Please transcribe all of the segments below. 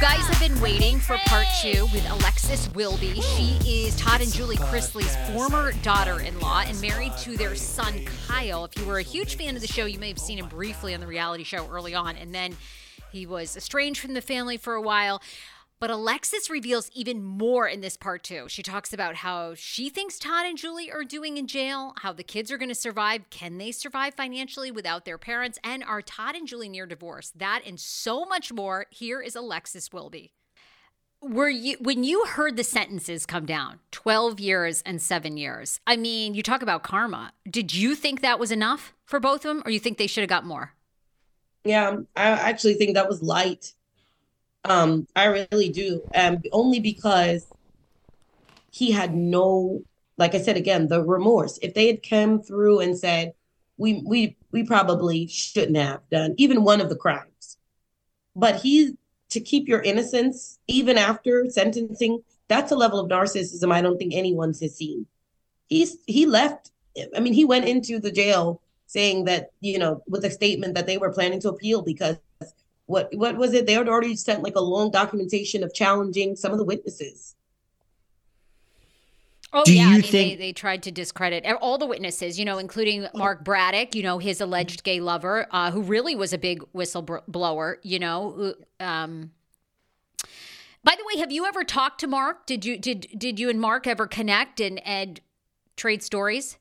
Guys have been waiting for part two with Alexis Wilby. She is Todd and Julie Chrisley's former daughter-in-law and married to their son, Kyle. If you were a huge fan of the show, you may have seen him briefly on the reality show early on, and then he was estranged from the family for a while. But Alexis reveals even more in this part two. She talks about how she thinks Todd and Julie are doing in jail, how the kids are going to survive. Can they survive financially without their parents? And are Todd and Julie near divorce? That and so much more. Here is Alexis Wilby. When you heard the sentences come down, 12 years and 7 years, I mean, you talk about karma. Did you think that was enough for both of them, or you think they should have got more? Yeah, I actually think that was light. I really do. Only because he had no, like I said, again, the remorse. If they had come through and said, we probably shouldn't have done even one of the crimes, but to keep your innocence, even after sentencing, that's a level of narcissism I don't think anyone's has seen. He left. I mean, he went into the jail saying that, you know, with a statement that they were planning to appeal because What was it? They had already sent like a long documentation of challenging some of the witnesses. Oh, do yeah. You I mean, think they tried to discredit all the witnesses, you know, including Mark Braddock, you know, his alleged gay lover, who really was a big whistleblower, you know. By the way, have you ever talked to Mark? Did you and Mark ever connect and trade stories?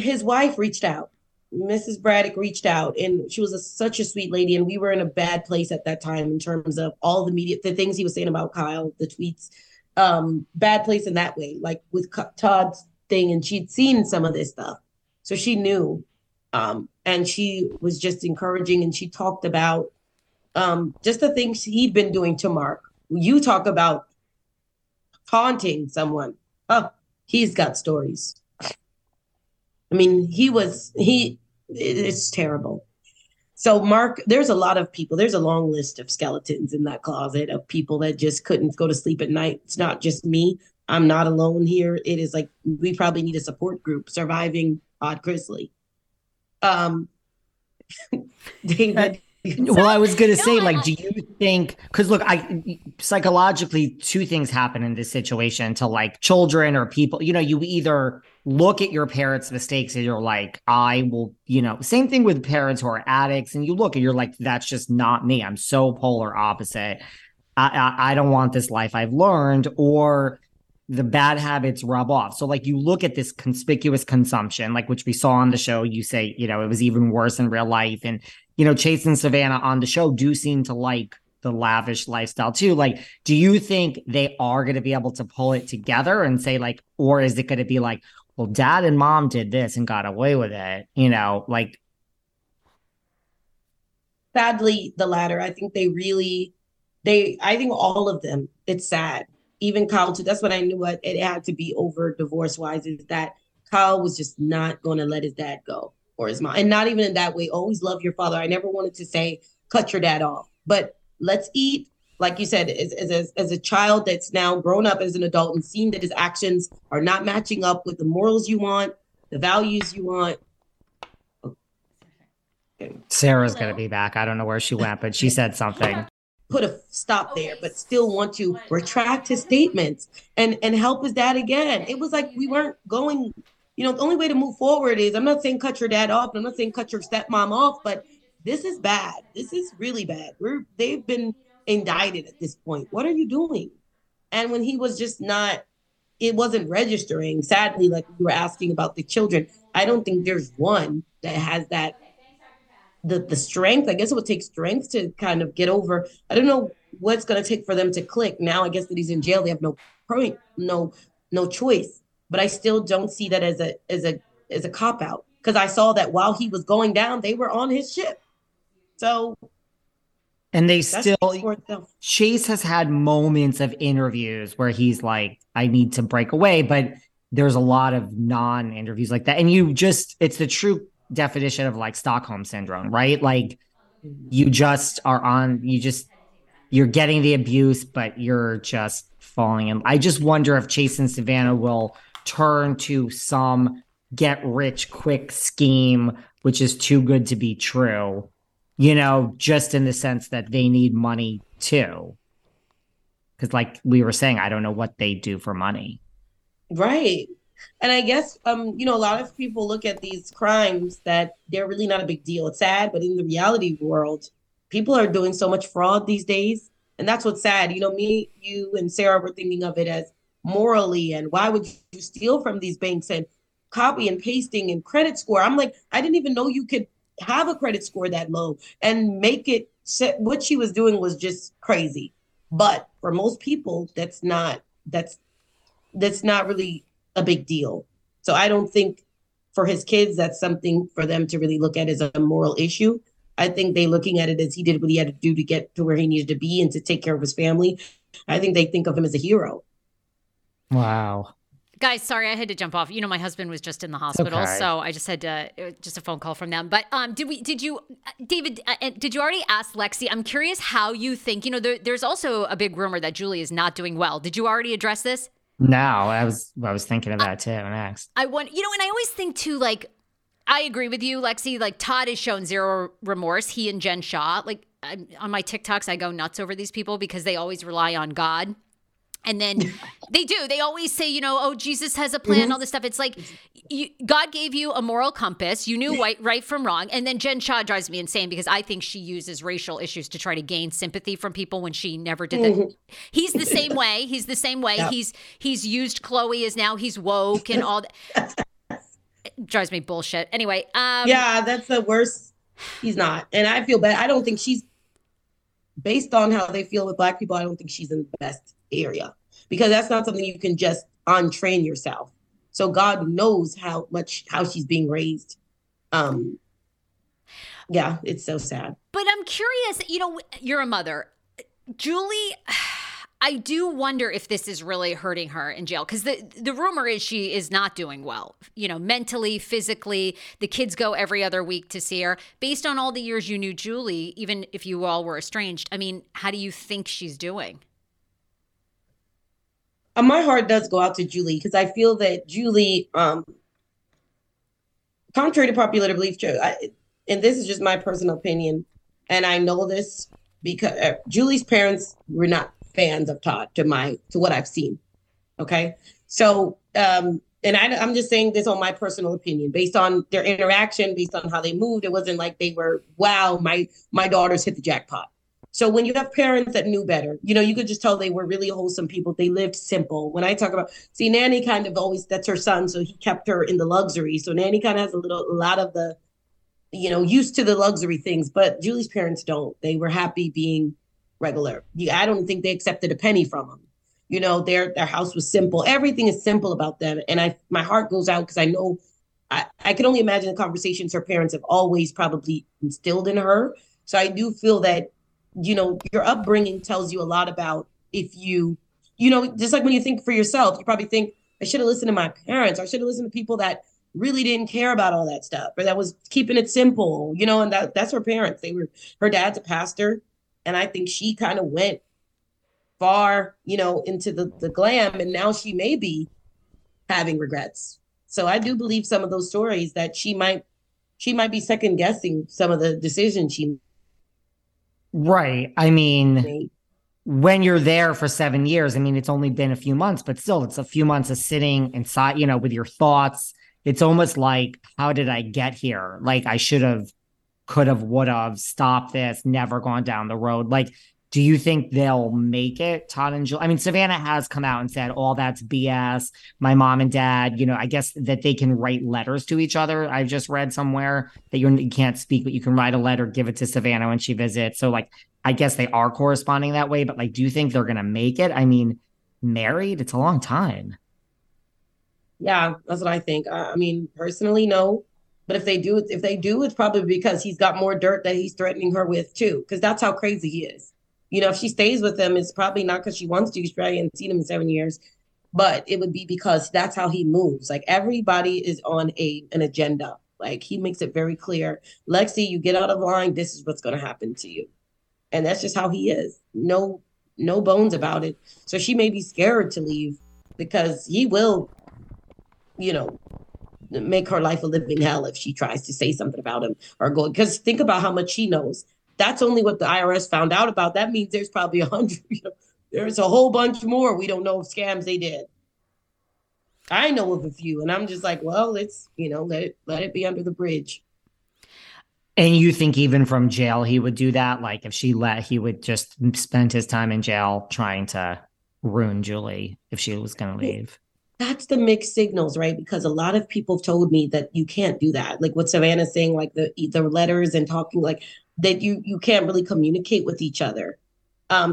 his wife reached out. Mrs. Braddock reached out, and she was such a sweet lady. And we were in a bad place at that time in terms of all the media, the things he was saying about Kyle, the tweets, bad place in that way, like with Todd's thing. And she'd seen some of this stuff. So she knew, and she was just encouraging. And she talked about just the things he'd been doing to Mark. You talk about taunting someone. Oh, he's got stories. I mean, it's terrible. So Mark, there's a lot of people, there's a long list of skeletons in that closet of people that just couldn't go to sleep at night. It's not just me. I'm not alone here. It is like, we probably need a support group, Surviving Todd Chrisley. David. Well, I was going to say, do you think, because look, psychologically, two things happen in this situation to children or people, you either look at your parents' mistakes and you're like, I will, same thing with parents who are addicts, and you look and you're like, that's just not me. I'm so polar opposite. I don't want this life I've learned, or the bad habits rub off. So you look at this conspicuous consumption, which we saw on the show, you say, it was even worse in real life. And, Chase and Savannah on the show do seem to like the lavish lifestyle too. Do you think they are going to be able to pull it together and say or is it going to be well, dad and mom did this and got away with it, Sadly, the latter. I think I think all of them, it's sad. Even Kyle too. That's what I knew what it had to be over divorce-wise, is that Kyle was just not going to let his dad go, or his mom. And not even in that way, always love your father. I never wanted to say, cut your dad off. But let's eat, like you said, as a child that's now grown up as an adult and seen that his actions are not matching up with the morals you want, the values you want. Okay. Sarah's going to be back. I don't know where she went, but she said something. Put a stop there, but still want to retract his statements and help his dad again. It was we weren't going, the only way to move forward is, I'm not saying cut your dad off, I'm not saying cut your stepmom off, but this is bad. This is really bad. They've been indicted at this point. What are you doing? And when he was just not, it wasn't registering, sadly, you were asking about the children. I don't think there's one that has that. The strength, I guess it would take strength to kind of get over. I don't know what's going to take for them to click. Now, I guess that he's in jail, they have no choice. But I still don't see that as a cop out, because I saw that while he was going down, they were on his ship. So. And they still, Chase has had moments of interviews where he's like, I need to break away. But there's a lot of non-interviews like that. And it's the true definition of Stockholm syndrome, right? You're getting the abuse, but you're just falling in. I just wonder if Chase and Savannah will turn to some get rich quick scheme, which is too good to be true, just in the sense that they need money too. Because we were saying, I don't know what they do for money. Right. And I guess, a lot of people look at these crimes that they're really not a big deal. It's sad, but in the reality world, people are doing so much fraud these days. And that's what's sad. Me, you, and Sarah were thinking of it as morally, and why would you steal from these banks and copy and pasting and credit score? I'm like, I didn't even know you could have a credit score that low and make it. What she was doing was just crazy. But for most people, that's not really a big deal. So I don't think for his kids, that's something for them to really look at as a moral issue. I think they looking at it as he did what he had to do to get to where he needed to be and to take care of his family. I think they think of him as a hero. Wow. Guys, sorry, I had to jump off. My husband was just in the hospital, okay. So I just had just a phone call from them. But did you already ask Lexi? I'm curious how you think, there's also a big rumor that Julie is not doing well. Did you already address this? No, I was thinking of that too next. I want, and I always think too, I agree with you, Lexi, Todd has shown zero remorse. He and Jen Shaw, on my TikToks, I go nuts over these people because they always rely on God. And then they do. They always say, Jesus has a plan, mm-hmm. all this stuff. It's God gave you a moral compass. You knew right from wrong. And then Jen Shaw drives me insane because I think she uses racial issues to try to gain sympathy from people when she never did that. Mm-hmm. He's the same way. He's the same way. Yep. He's used Chloe as now he's woke and all that. drives me bullshit. Anyway. Yeah, that's the worst. He's not. And I feel bad. I don't think she's, based on how they feel with Black people, I don't think she's in the best area, because that's not something you can just untrain yourself. So God knows how she's being raised. Yeah, it's so sad. But I'm curious, you know, you're a mother. Julie, I do wonder if this is really hurting her in jail, because the rumor is she is not doing well, you know, mentally, physically. The kids go every other week to see her. Based on all the years you knew Julie, even if you all were estranged, I mean, how do you think she's doing? My heart does go out to Julie, because I feel that Julie, contrary to popular belief, and this is just my personal opinion, and I know this because Julie's parents were not fans of Todd, to what I've seen. Okay, so and I'm just saying this on my personal opinion, based on their interaction, based on how they moved. It wasn't like they were, wow, my daughters hit the jackpot. So when you have parents that knew better, you know, you could just tell they were really wholesome people. They lived simple. When I talk about, see, Nanny kind of always, that's her son, so he kept her in the luxury. So Nanny kind of has a lot of the, you know, used to the luxury things, but Julie's parents don't. They were happy being regular. I don't think they accepted a penny from them. You know, their house was simple. Everything is simple about them. And my heart goes out, because I know, I can only imagine the conversations her parents have always probably instilled in her. So I do feel that, you know, your upbringing tells you a lot about if you know, just like when you think for yourself, you probably think, I should have listened to my parents. Or I should have listened to people that really didn't care about all that stuff, or that was keeping it simple, you know, and that's her parents. Her dad's a pastor. And I think she kind of went far, you know, into the glam, and now she may be having regrets. So I do believe some of those stories that she might be second guessing some of the decisions she. Right. I mean, when you're there for 7 years, I mean, it's only been a few months, but still, it's a few months of sitting inside, you know, with your thoughts. It's almost like, how did I get here? Like, I should have, could have, would have, stopped this, never gone down the road. Like, do you think they'll make it, Todd and Jill? I mean, Savannah has come out and said, all that's BS. My mom and dad, you know, I guess that they can write letters to each other. I've just read somewhere that you can't speak, but you can write a letter, give it to Savannah when she visits. So, like, I guess they are corresponding that way, but, like, do you think they're going to make it? I mean, married, it's a long time. Yeah, that's what I think. I mean, personally, no. But if they do, it's probably because he's got more dirt that he's threatening her with, too, because that's how crazy he is. You know, if she stays with him, it's probably not because she wants to. She probably hasn't seen him in 7 years, but it would be because that's how he moves. Like, everybody is on an agenda. Like, he makes it very clear. Lexi, you get out of line, this is what's going to happen to you. And that's just how he is. No bones about it. So she may be scared to leave, because he will, you know, make her life a living hell if she tries to say something about him or go. Because think about how much she knows. That's only what the IRS found out about. That means there's probably 100, you know, there's a whole bunch more we don't know of scams they did. I know of a few, and I'm just like, well, let's, you know, let it be under the bridge. And you think even from jail he would do that? Like, if she he would just spend his time in jail trying to ruin Julie if she was going to leave? That's the mixed signals, right? Because a lot of people have told me that you can't do that. Like what Savannah's saying, like the letters and talking, like that you can't really communicate with each other.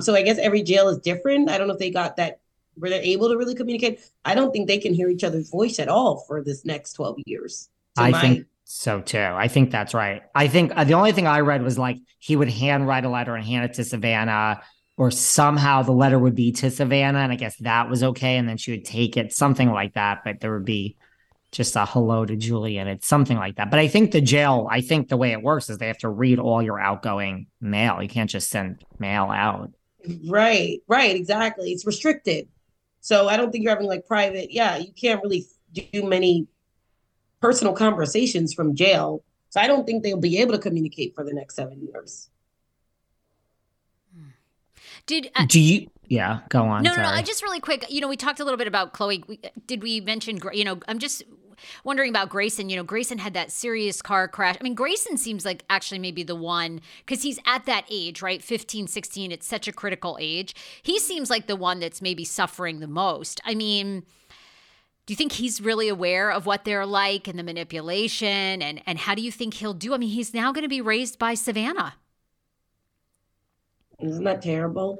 So I guess every jail is different. I don't know if they got that, were they able to really communicate? I don't think they can hear each other's voice at all for this next 12 years. I think so too. I think that's right. I think the only thing I read was like he would handwrite a letter and hand it to Savannah, or somehow the letter would be to Savannah, and I guess that was okay, and then she would take it, something like that, but there would be just a hello to Julie, and it's something like that. But I think the jail, I think the way it works is they have to read all your outgoing mail. You can't just send mail out. Right, exactly. It's restricted. So I don't think you're having like private, yeah, you can't really do many personal conversations from jail. So I don't think they'll be able to communicate for the next 7 years. Do you? Yeah, go on. No, I just really quick. You know, we talked a little bit about Chloe. Did we mention? You know, I'm just wondering about Grayson. You know, Grayson had that serious car crash. I mean, Grayson seems like actually maybe the one, because he's at that age, right? 15, 16. It's such a critical age. He seems like the one that's maybe suffering the most. I mean, Do you think he's really aware of what they're like and the manipulation? And how do you think he'll do? I mean, he's now going to be raised by Savannah. Isn't that terrible?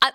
I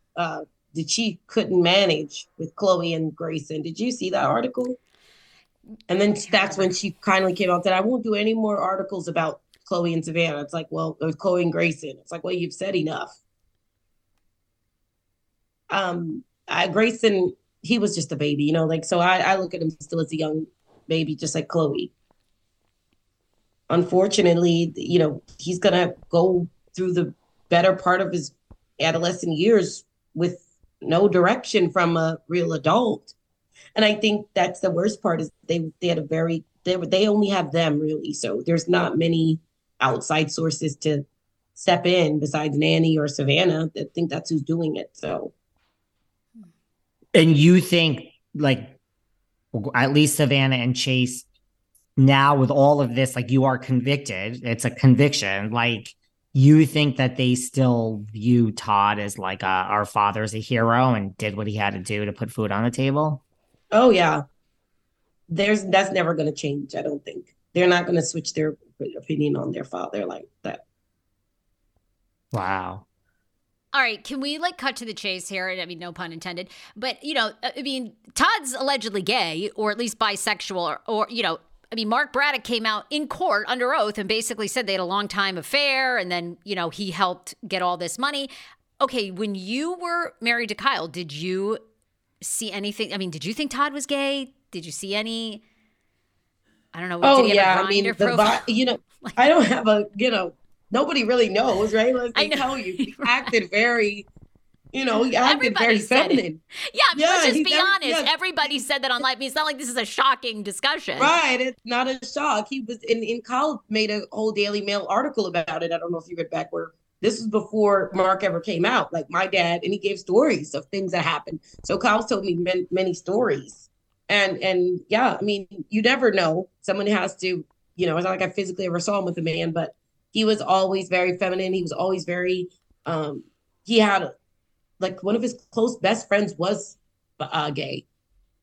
that she couldn't manage with Chloe and Grayson. Did you see that article? And then that's when she kindly came out and said, I won't do any more articles about Chloe and Savannah. It's like, well, it was Chloe and Grayson. It's like, well, you've said enough. Grayson, he was just a baby, you know, like, so I look at him still as a young baby, just like Chloe. Unfortunately, you know, he's going to go through the better part of his adolescent years with no direction from a real adult. And I think that's the worst part is they only have them really. So there's not many outside sources to step in besides Nanny or Savannah. I think that's who's doing it. So. And you think like at least Savannah and Chase now with all of this, like you are convicted. It's a conviction. Like, you think that they still view Todd as like our father as a hero and did what he had to do to put food on the table? Oh, yeah. That's never going to change, I don't think. They're not going to switch their opinion on their father like that. Wow. All right. Can we like cut to the chase here? I mean, no pun intended. But, you know, I mean, Todd's allegedly gay or at least bisexual or you know, I mean, Mark Braddock came out in court under oath and basically said they had a long-time affair and then, you know, he helped get all this money. Okay, when you were married to Kyle, did you see anything? I mean, did you think Todd was gay? Did you see any? I don't know. Oh, yeah. I mean, you know, I don't have a, you know, nobody really knows, right? Unless they tell you. He acted very... You know, he acted very feminine. Yeah, I mean, let's just be honest. Yeah. Everybody said that on live. I mean, it's not like this is a shocking discussion. Right. It's not a shock. He was in college, made a whole Daily Mail article about it. I don't know if you read back where this was before Mark ever came out, like my dad, and he gave stories of things that happened. So Kyle told me many stories. And yeah, I mean, you never know. Someone has to, you know, it's not like I physically ever saw him with a man, but he was always very feminine. He was always very, he had a, like one of his close best friends was gay.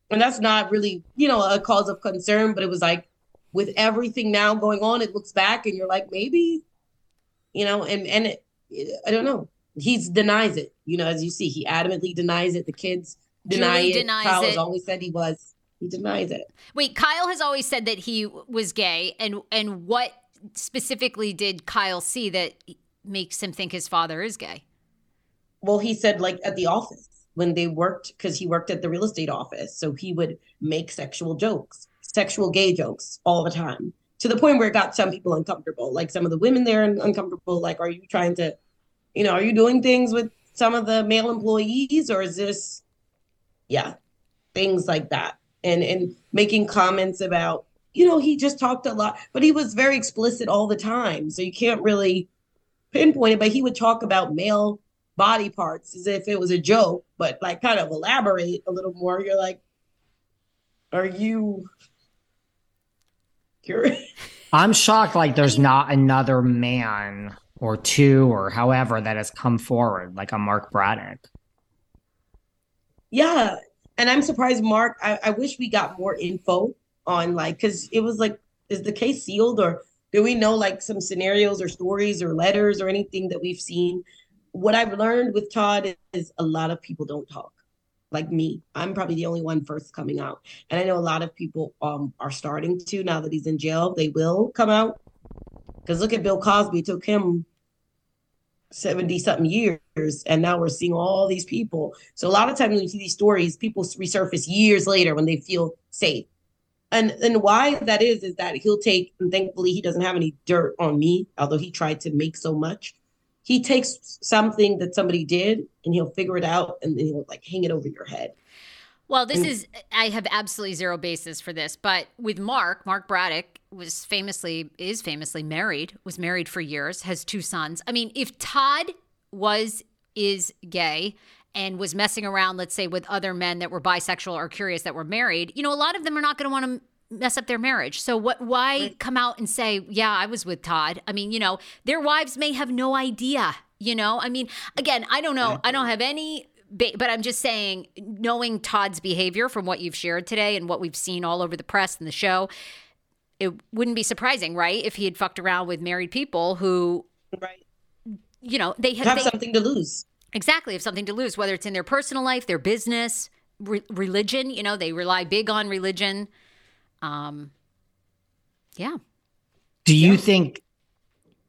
And that's not really, you know, a cause of concern, but it was like with everything now going on, it looks back and you're like, maybe, you know, and I don't know. He denies it. You know, as you see, he adamantly denies it. The kids deny it. Kyle has always said he was. He denies it. Wait, Kyle has always said that he was gay. And what specifically did Kyle see that makes him think his father is gay? Well, he said, like, at the office when they worked, because he worked at the real estate office. So he would make sexual jokes, sexual gay jokes all the time, to the point where it got some people uncomfortable. Like, some of the women there uncomfortable. Like, are you trying to, you know, are you doing things with some of the male employees, or is this, yeah, things like that. And making comments about, you know, he just talked a lot, but he was very explicit all the time. So you can't really pinpoint it, but he would talk about male body parts as if it was a joke, but like kind of elaborate a little more. You're like, are you curious? I'm shocked, like, there's not another man or two or however that has come forward, like a Mark Braddock. Yeah. And I'm surprised Mark, I wish we got more info on, like, because it was like, is the case sealed, or do we know like some scenarios or stories or letters or anything that we've seen? What I've learned with Todd is a lot of people don't talk. Like me, I'm probably the only one first coming out. And I know a lot of people are starting to, now that he's in jail, they will come out. Because look at Bill Cosby, it took him 70 something years, and now we're seeing all these people. So a lot of times when you see these stories, people resurface years later when they feel safe. And why that is that he'll take, and thankfully he doesn't have any dirt on me, although he tried to make so much. He takes something that somebody did and he'll figure it out, and then he'll like hang it over your head. Well, I have absolutely zero basis for this, but with Mark Braddock is famously married, was married for years, has two sons. I mean, if Todd is gay and was messing around, let's say, with other men that were bisexual or curious that were married, you know, a lot of them are not going to want to mess up their marriage. So why come out and say, yeah, I was with Todd? I mean, you know, their wives may have no idea, you know? I mean, again, I don't know. I don't have any, but I'm just saying, knowing Todd's behavior from what you've shared today and what we've seen all over the press and the show, it wouldn't be surprising, right? If he had fucked around with married people who, right, you know, they have something to lose. Exactly. Have something to lose, whether it's in their personal life, their business, religion, you know, they rely big on religion. Yeah. Do you think,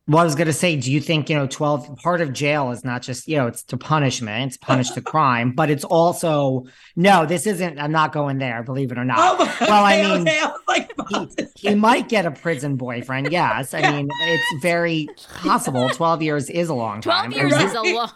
well, I was going to say, do you think, you know, 12, part of jail is not just, you know, it's to punishment, it's punish the crime, but it's also, no, this isn't, I'm not going there, believe it or not. Oh, well, okay, I mean, okay. I was like, he might get a prison boyfriend. Yes. I mean, it's very possible. 12 years is a long time. 12 years is a long.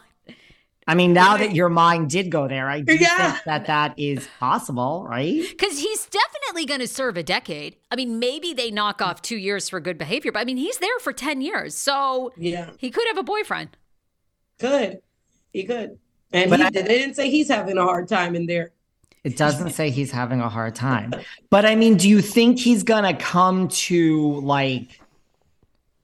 I mean, now that your mind did go there, I do think that is possible, right? Because he's definitely going to serve a decade. I mean, maybe they knock off 2 years for good behavior, but I mean, he's there for 10 years. So he could have a boyfriend. Could. He could. And they didn't say he's having a hard time in there. It doesn't say he's having a hard time. But I mean, do you think he's going to come to, like,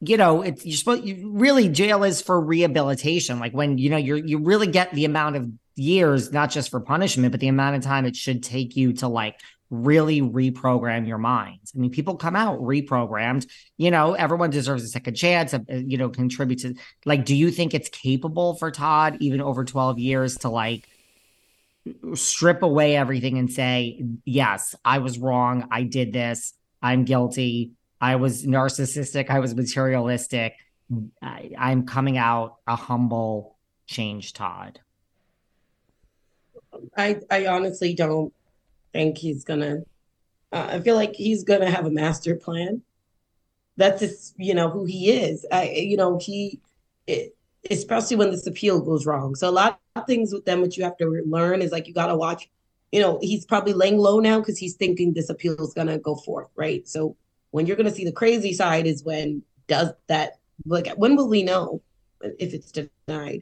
you know, jail is for rehabilitation. Like, when, you know, you really get the amount of years, not just for punishment, but the amount of time it should take you to, like, really reprogram your mind. I mean, people come out reprogrammed, you know, everyone deserves a second chance, you know, contribute to, like, do you think it's capable for Todd, even over 12 years, to, like, strip away everything and say, yes, I was wrong. I did this. I'm guilty. I was narcissistic. I was materialistic. I'm coming out a humble, changed Todd. I honestly don't think he's gonna. I feel like he's gonna have a master plan. That's just, you know, who he is. Especially when this appeal goes wrong. So a lot of things with them, what you have to learn is, like, you gotta watch. You know, he's probably laying low now because he's thinking this appeal is gonna go forth, right? So when you're going to see the crazy side is when does that, like, when will we know if it's denied?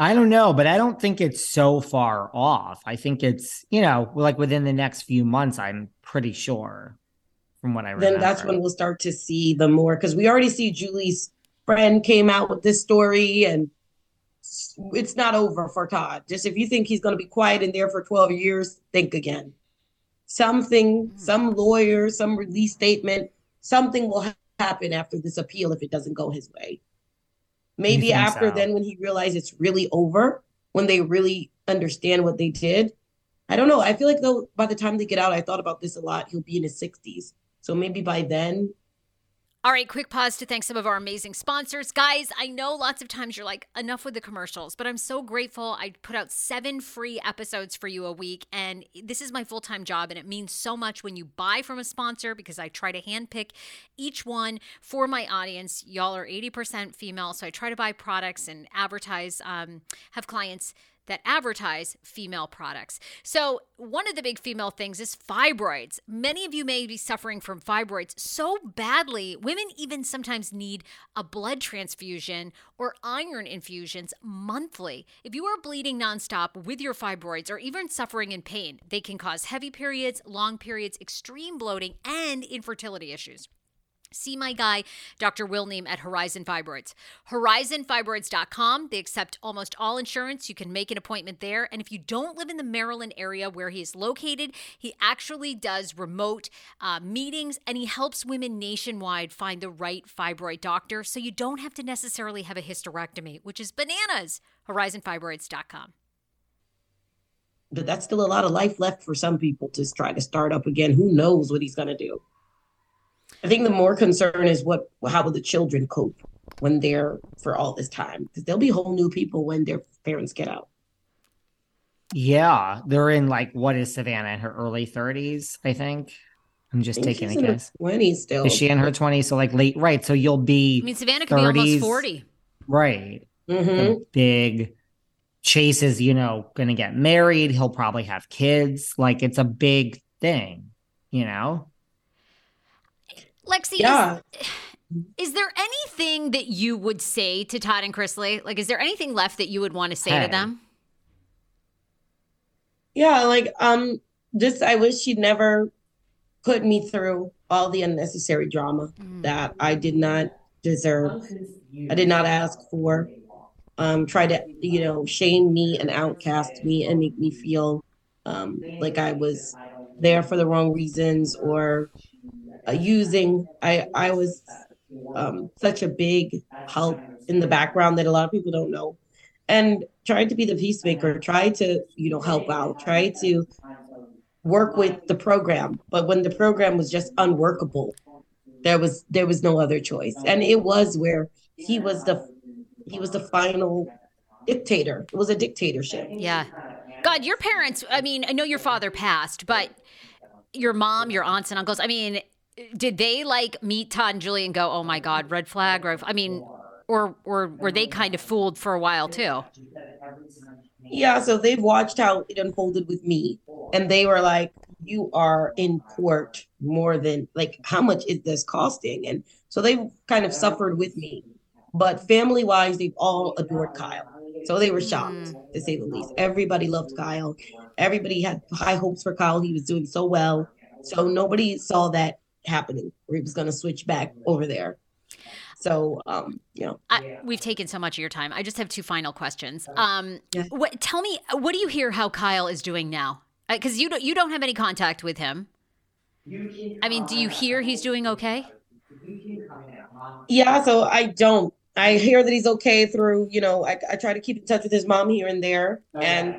I don't know, but I don't think it's so far off. I think it's, you know, like within the next few months, I'm pretty sure from what I remember. Then that's when we'll start to see the more, because we already see Julie's friend came out with this story, and it's not over for Todd. Just if you think he's going to be quiet in there for 12 years, think again. Something, some lawyer, some release statement, something will happen after this appeal if it doesn't go his way. Maybe after then, when he realizes it's really over, when they really understand what they did. I don't know. I feel like, though, by the time they get out, I thought about this a lot, he'll be in his 60s. So maybe by then All right, quick pause to thank some of our amazing sponsors. Guys, I know lots of times you're like, enough with the commercials, but I'm so grateful. I put out 7 free episodes for you a week, and this is my full-time job, and it means so much when you buy from a sponsor because I try to handpick each one for my audience. Y'all are 80% female, so I try to buy products and advertise, have clients that advertise female products. So one of the big female things is fibroids. Many of you may be suffering from fibroids so badly. Women even sometimes need a blood transfusion or iron infusions monthly. If you are bleeding nonstop with your fibroids or even suffering in pain, they can cause heavy periods, long periods, extreme bloating, and infertility issues. See my guy, Dr. Will Neem at Horizon Fibroids. HorizonFibroids.com. They accept almost all insurance. You can make an appointment there. And if you don't live in the Maryland area where he is located, he actually does remote meetings, and he helps women nationwide find the right fibroid doctor. So you don't have to necessarily have a hysterectomy, which is bananas. HorizonFibroids.com. But that's still a lot of life left for some people to try to start up again. Who knows what he's going to do? I think the more concern is how will the children cope when they're for all this time? Because they'll be whole new people when their parents get out. Yeah. They're in what is Savannah in her early 30s, I think. I'm just taking a guess. 20 still. Is she in her 20s? So late, right. So you'll be Savannah could 30s, be almost 40. Right. Mm-hmm. Big Chase is, going to get married. He'll probably have kids. It's a big thing, Lexi, yeah. Is there anything that you would say to Todd and Chrisley? Is there anything left that you would want to say to them? Yeah, just I wish she'd never put me through all the unnecessary drama that I did not deserve. I did not ask for. Try to, shame me and outcast me and make me feel like I was there for the wrong reasons or I was such a big help in the background that a lot of people don't know, and tried to be the peacemaker, tried to, help out, tried to work with the program. But when the program was just unworkable, there was no other choice. And it was where he was the final dictator. It was a dictatorship. Yeah. God, your parents, I know your father passed, but your mom, your aunts and uncles, did they meet Todd and Julie and go, oh my God, red flag? Or were they kind of fooled for a while too? Yeah. So they've watched how it unfolded with me, and they were like, you are in court more than how much is this costing? And so they've kind of suffered with me, but family wise, they've all adored Kyle. So they were shocked to say the least. Everybody loved Kyle. Everybody had high hopes for Kyle. He was doing so well. So nobody saw that happening, or he was going to switch back over there. So, we've taken so much of your time. I just have 2 final questions. Tell me, what do you hear how Kyle is doing now? Because you don't have any contact with him. Do you hear he's doing okay? Yeah, so I don't. I hear that he's okay through, I try to keep in touch with his mom here and there. And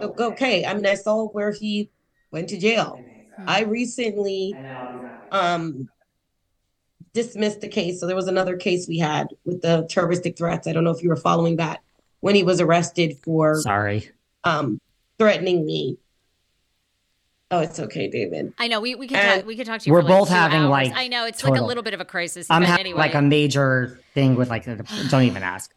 okay. I saw where he went to jail. I recently dismissed the case. So there was another case we had with the terroristic threats. I don't know if you were following that, when he was arrested for threatening me. Oh, it's okay, David. I know we could talk to you. We're both having hours. I know it's total, a little bit of a crisis. I'm having anyway. A major thing with don't even ask.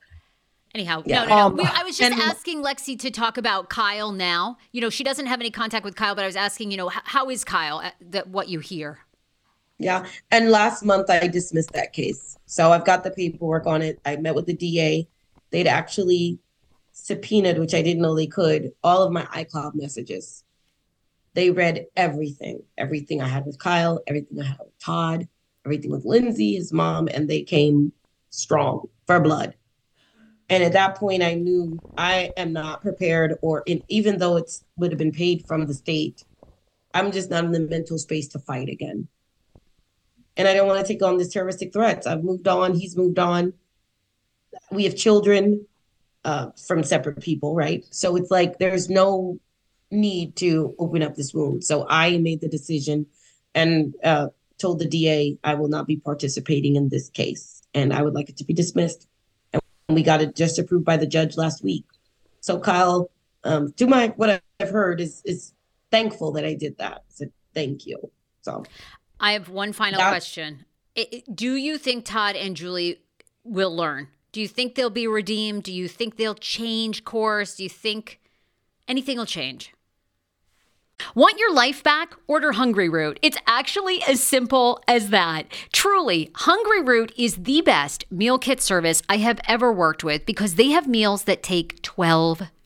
Anyhow, yeah. I was just asking Lexi to talk about Kyle now. She doesn't have any contact with Kyle, but I was asking, how is Kyle, what you hear? Yeah, and last month I dismissed that case. So I've got the paperwork on it. I met with the DA. They'd actually subpoenaed, which I didn't know they could, all of my iCloud messages. They read everything I had with Kyle, everything I had with Todd, everything with Lindsay, his mom, and they came strong for blood. And at that point, I knew I am not prepared, even though it would have been paid from the state, I'm just not in the mental space to fight again. And I don't want to take on these terroristic threats. I've moved on. He's moved on. We have children from separate people, right? So it's there's no need to open up this wound. So I made the decision, and told the DA, I will not be participating in this case, and I would like it to be dismissed. And we got it just approved by the judge last week. So Kyle, to my, what I've heard is thankful that I did that. So thank you. So I have one final question. Do you think Todd and Julie will learn? Do you think they'll be redeemed? Do you think they'll change course? Do you think anything will change? Want your life back? Order Hungry Root. It's actually as simple as that. Truly, Hungry Root is the best meal kit service I have ever worked with because they have meals that take 12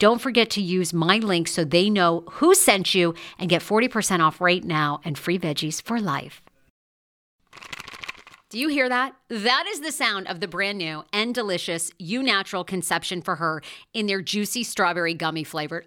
Don't forget to use my link so they know who sent you and get 40% off right now and free veggies for life. Do you hear that? That is the sound of the brand new and delicious EU Natural Conception for Her in their juicy strawberry gummy flavored.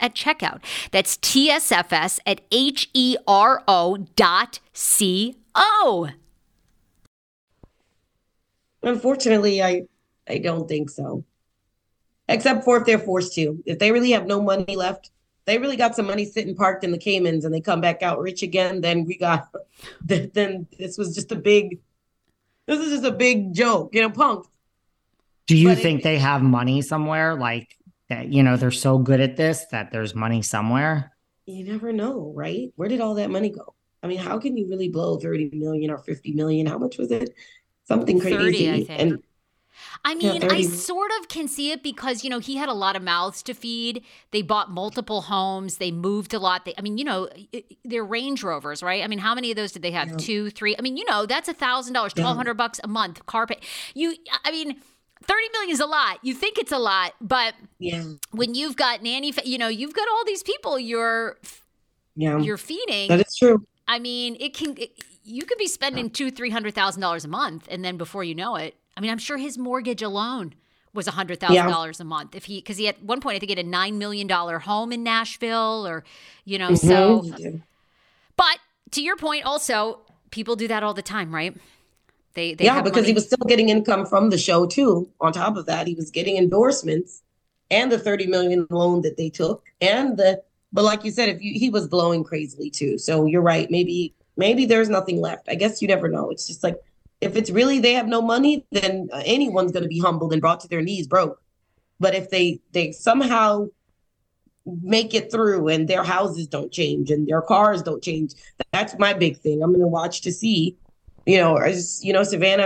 at checkout. That's TSFS at hero.co. Unfortunately, I don't think so. Except for if they're forced to. If they really have no money left, they really got some money sitting parked in the Caymans and they come back out rich again, then this was just a big joke, punk. Do you think they have money somewhere? Like, they're so good at this that there's money somewhere? You never know, right? Where did all that money go? I mean, how can you really blow 30 million or 50 million? How much was it? Something crazy. 30, I think. I sort of can see it because, he had a lot of mouths to feed. They bought multiple homes. They moved a lot. They're Range Rovers, right? I mean, how many of those did they have? Yeah. 2, 3? That's $1,000, $1,200 a month carpet. $30 million is a lot. You think it's a lot, but when you've got Nanny, you've got all these people you're feeding. That is true. I mean, you could be spending $200,000 to $300,000 a month. And then before you know it, I'm sure his mortgage alone was $100,000 a month. Because he at one point, I think he had a $9 million home in Nashville but to your point also, people do that all the time, right? They have because money. He was still getting income from the show too. On top of that, he was getting endorsements and the $30 million loan that they took, and the, but like you said, if you, he was blowing crazily too. So you're right. Maybe there's nothing left. I guess you never know. It's just like, if it's really, they have no money, then anyone's going to be humbled and brought to their knees broke. But if they somehow make it through and their houses don't change and their cars don't change, that's my big thing. I'm going to watch to see, Savannah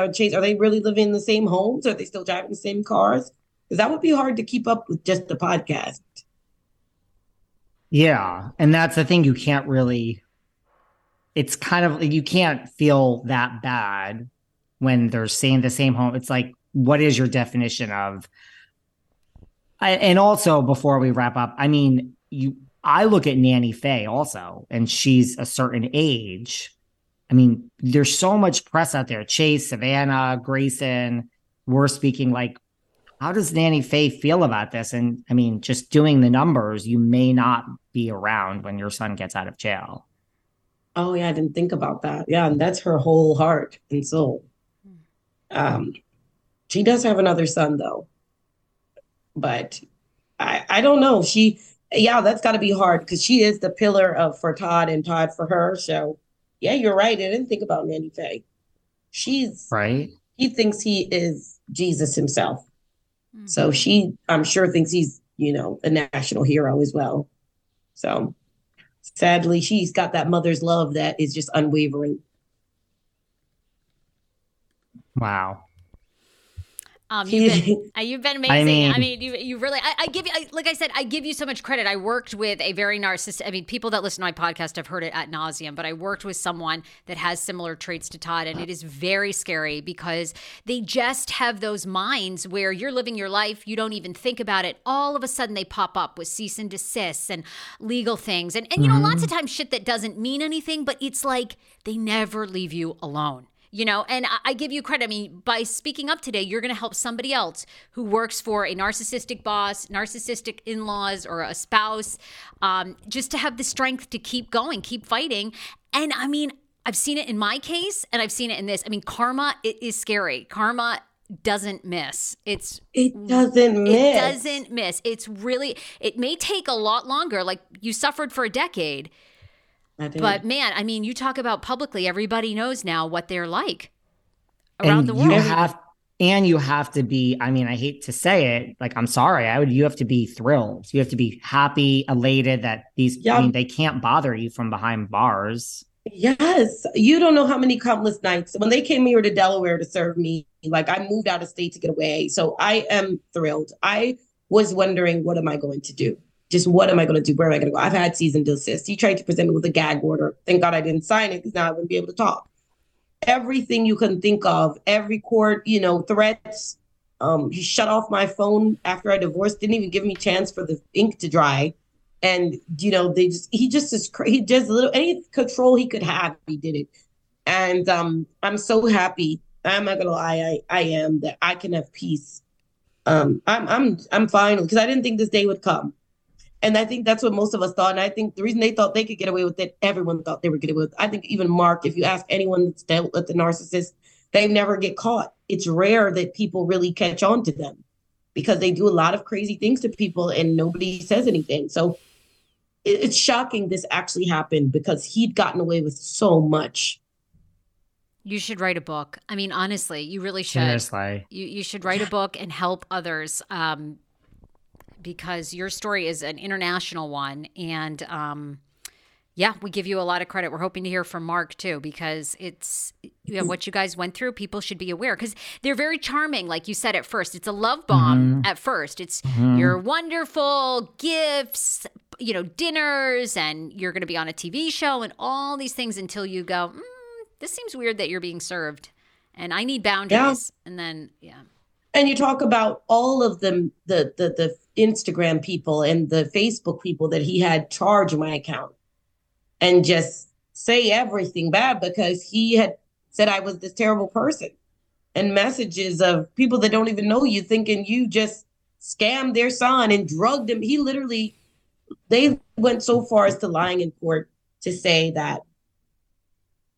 or Chase, are they really living in the same homes? Are they still driving the same cars? Because that would be hard to keep up with just the podcast. Yeah. And that's the thing, you can't really, it's kind of, you can't feel that bad when they're staying the same home. It's like, what is your definition of, and also before we wrap up, I mean, I look at Nanny Faye also, and she's a certain age. I mean, there's so much press out there. Chase, Savannah, Grayson, we're speaking like, how does Nanny Faye feel about this? And I mean, just doing the numbers, you may not be around when your son gets out of jail. Oh yeah, I didn't think about that. Yeah, and that's her whole heart and soul. She does have another son though, but I don't know. That's got to be hard because she is the pillar for Todd and Todd for her. So yeah, you're right. I didn't think about Nanny Faye. She's right. He thinks he is Jesus himself. So she, I'm sure, thinks he's, a national hero as well. So sadly, she's got that mother's love that is just unwavering. Wow. You've been amazing. I give you so much credit. I worked with a very narcissistic, people that listen to my podcast have heard it ad nauseum, but I worked with someone that has similar traits to Todd, and it is very scary because they just have those minds where you're living your life, you don't even think about it. All of a sudden they pop up with cease and desist and legal things. And mm-hmm. Lots of times shit that doesn't mean anything, but it's like they never leave you alone. And I give you credit. By speaking up today, you're going to help somebody else who works for a narcissistic boss, narcissistic in-laws, or a spouse, just to have the strength to keep going, keep fighting. And I've seen it in my case, and I've seen it in this. Karma, it is scary. Karma doesn't miss. It doesn't miss. It's really, it may take a lot longer. Like you suffered for a decade. But man, you talk about publicly, everybody knows now what they're like around the world. You have to be, I hate to say it, you have to be thrilled. You have to be happy, elated that these, they can't bother you from behind bars. Yes. You don't know how many countless nights when they came here to Delaware to serve me, I moved out of state to get away. So I am thrilled. I was wondering, what am I going to do? Just what am I going to do? Where am I going to go? I've had cease and desist. He tried to present me with a gag order. Thank God I didn't sign it because now I wouldn't be able to talk. Everything you can think of, every court, threats. He shut off my phone after I divorced, didn't even give me a chance for the ink to dry. And, any control he could have, he did it. And I'm so happy. I'm not going to lie. I am that I can have peace. I'm fine because I didn't think this day would come. And I think that's what most of us thought. And I think the reason they thought they could get away with it, everyone thought they were getting away with it. I think even Mark, if you ask anyone that's dealt with the narcissist, they never get caught. It's rare that people really catch on to them because they do a lot of crazy things to people and nobody says anything. So it's shocking this actually happened because he'd gotten away with so much. You should write a book. Honestly, you really should. Seriously. You should write a book and help others. Because your story is an international one. And we give you a lot of credit. We're hoping to hear from Mark too, because it's what you guys went through. People should be aware because they're very charming. Like you said at first, it's a love bomb at first. It's your wonderful gifts, dinners, and you're going to be on a TV show and all these things until you go, this seems weird that you're being served and I need boundaries. Yeah. And then, yeah. And you talk about all of them, the Instagram people and the Facebook people that he had charge my account and just say everything bad because he had said I was this terrible person, and messages of people that don't even know you thinking you just scammed their son and drugged him. He literally, they went so far as to lying in court to say that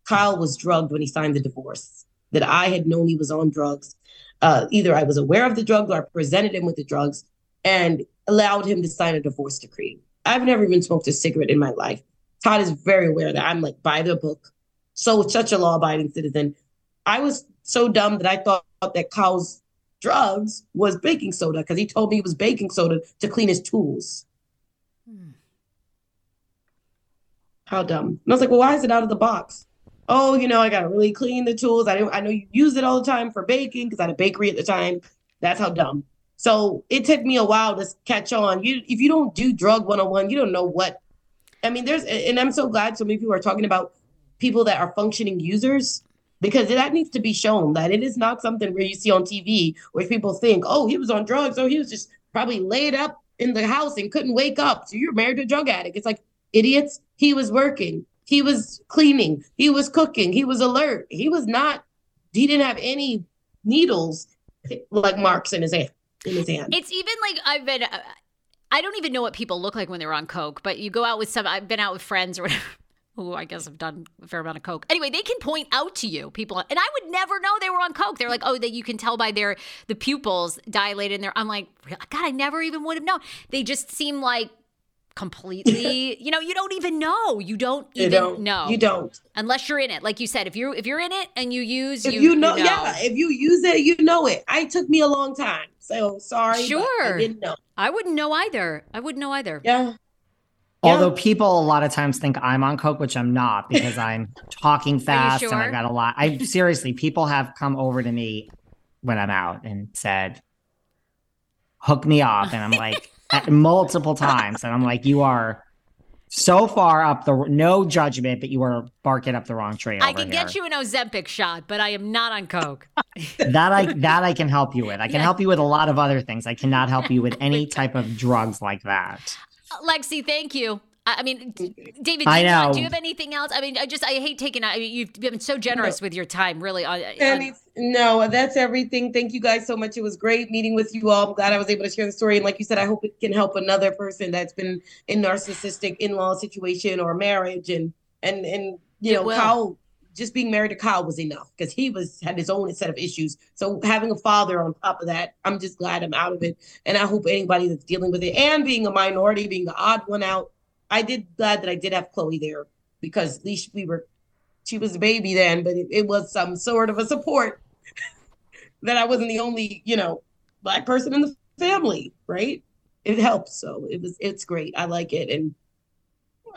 Kyle was drugged when he signed the divorce, that I had known he was on drugs. Either I was aware of the drugs or I presented him with the drugs. and allowed him to sign a divorce decree. I've never even smoked a cigarette in my life. Todd is very aware that I'm like by the book. So such a law-abiding citizen. I was so dumb that I thought that Kyle's drugs was baking soda because he told me it was baking soda to clean his tools. How dumb. And I was like, well, why is it out of the box? Oh, you know, I got to really clean the tools. I know you use it all the time for baking because I had a bakery at the time. That's how dumb. So it took me a while to catch on. If you don't do drug 101, you don't know what. I mean, and I'm so glad so many people are talking about people that are functioning users, because that needs to be shown that it is not something where you see on TV where people think, oh, he was on drugs. So he was just probably laid up in the house and couldn't wake up. So you're married to a drug addict. It's like, idiots. He was working. He was cleaning. He was cooking. He was alert. He didn't have any needles like marks in his hand. It's even like I don't even know what people look like when they're on coke, but you go out with I've been out with friends or whatever. Who I guess have done a fair amount of coke. Anyway, they can point out to you people, and I would never know they were on coke. They're like, oh, that you can tell by the pupils dilated in there. I'm like, God, I never even would have known. They just seem like completely you don't even know. You don't, unless you're in it. Like you said, if you're in it and you use, you know. Yeah, if you use it, you know it. It took me a long time, so sorry. Sure. I didn't know. I wouldn't know either. Yeah. Although people a lot of times think I'm on coke, which I'm not, because I'm talking fast. Sure? And I've got a lot. I seriously, people have come over to me when I'm out and said, hook me up. And I'm like, multiple times. And I'm like, you are so far up no judgment, but you are barking up the wrong tree. I can get you an Ozempic shot, but I am not on coke. That I can help you with. I can help you with a lot of other things. I cannot help you with any type of drugs like that. Lexi, thank you. I mean, David, do you have anything else? I mean, I hate taking out. I mean, you've been so generous with your time, really. No, that's everything. Thank you guys so much. It was great meeting with you all. I'm glad I was able to share the story. And like you said, I hope it can help another person that's been in narcissistic in-law situation or marriage. And Kyle, just being married to Kyle was enough because he had his own set of issues. So having a father on top of that, I'm just glad I'm out of it. And I hope anybody that's dealing with it and being a minority, being the odd one out, glad that I did have Chloe there because at least she was a baby then, but it was some sort of a support that I wasn't the only, Black person in the family, right? It helps. So it's great. I like it. And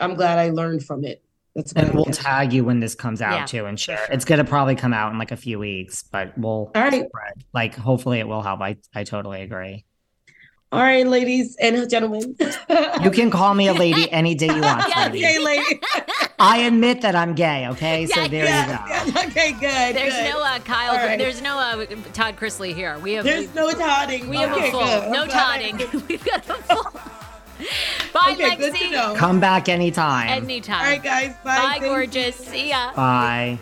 I'm glad I learned from it. And we'll tag you when this comes out too and share. It's going to probably come out in like a few weeks, but hopefully it will help. I totally agree. All right, ladies and gentlemen. You can call me a lady any day you want. Okay, lady. I admit that I'm gay, okay? So there you go. Yeah, okay, good. There's no Kyle. Right. There's no Todd Chrisley here. There's no Todding. We have a full. Good. No Todding. We've got a full. Bye, Lexi. Good to know. Come back anytime. All right, guys. Bye. Bye, gorgeous. See ya. Bye.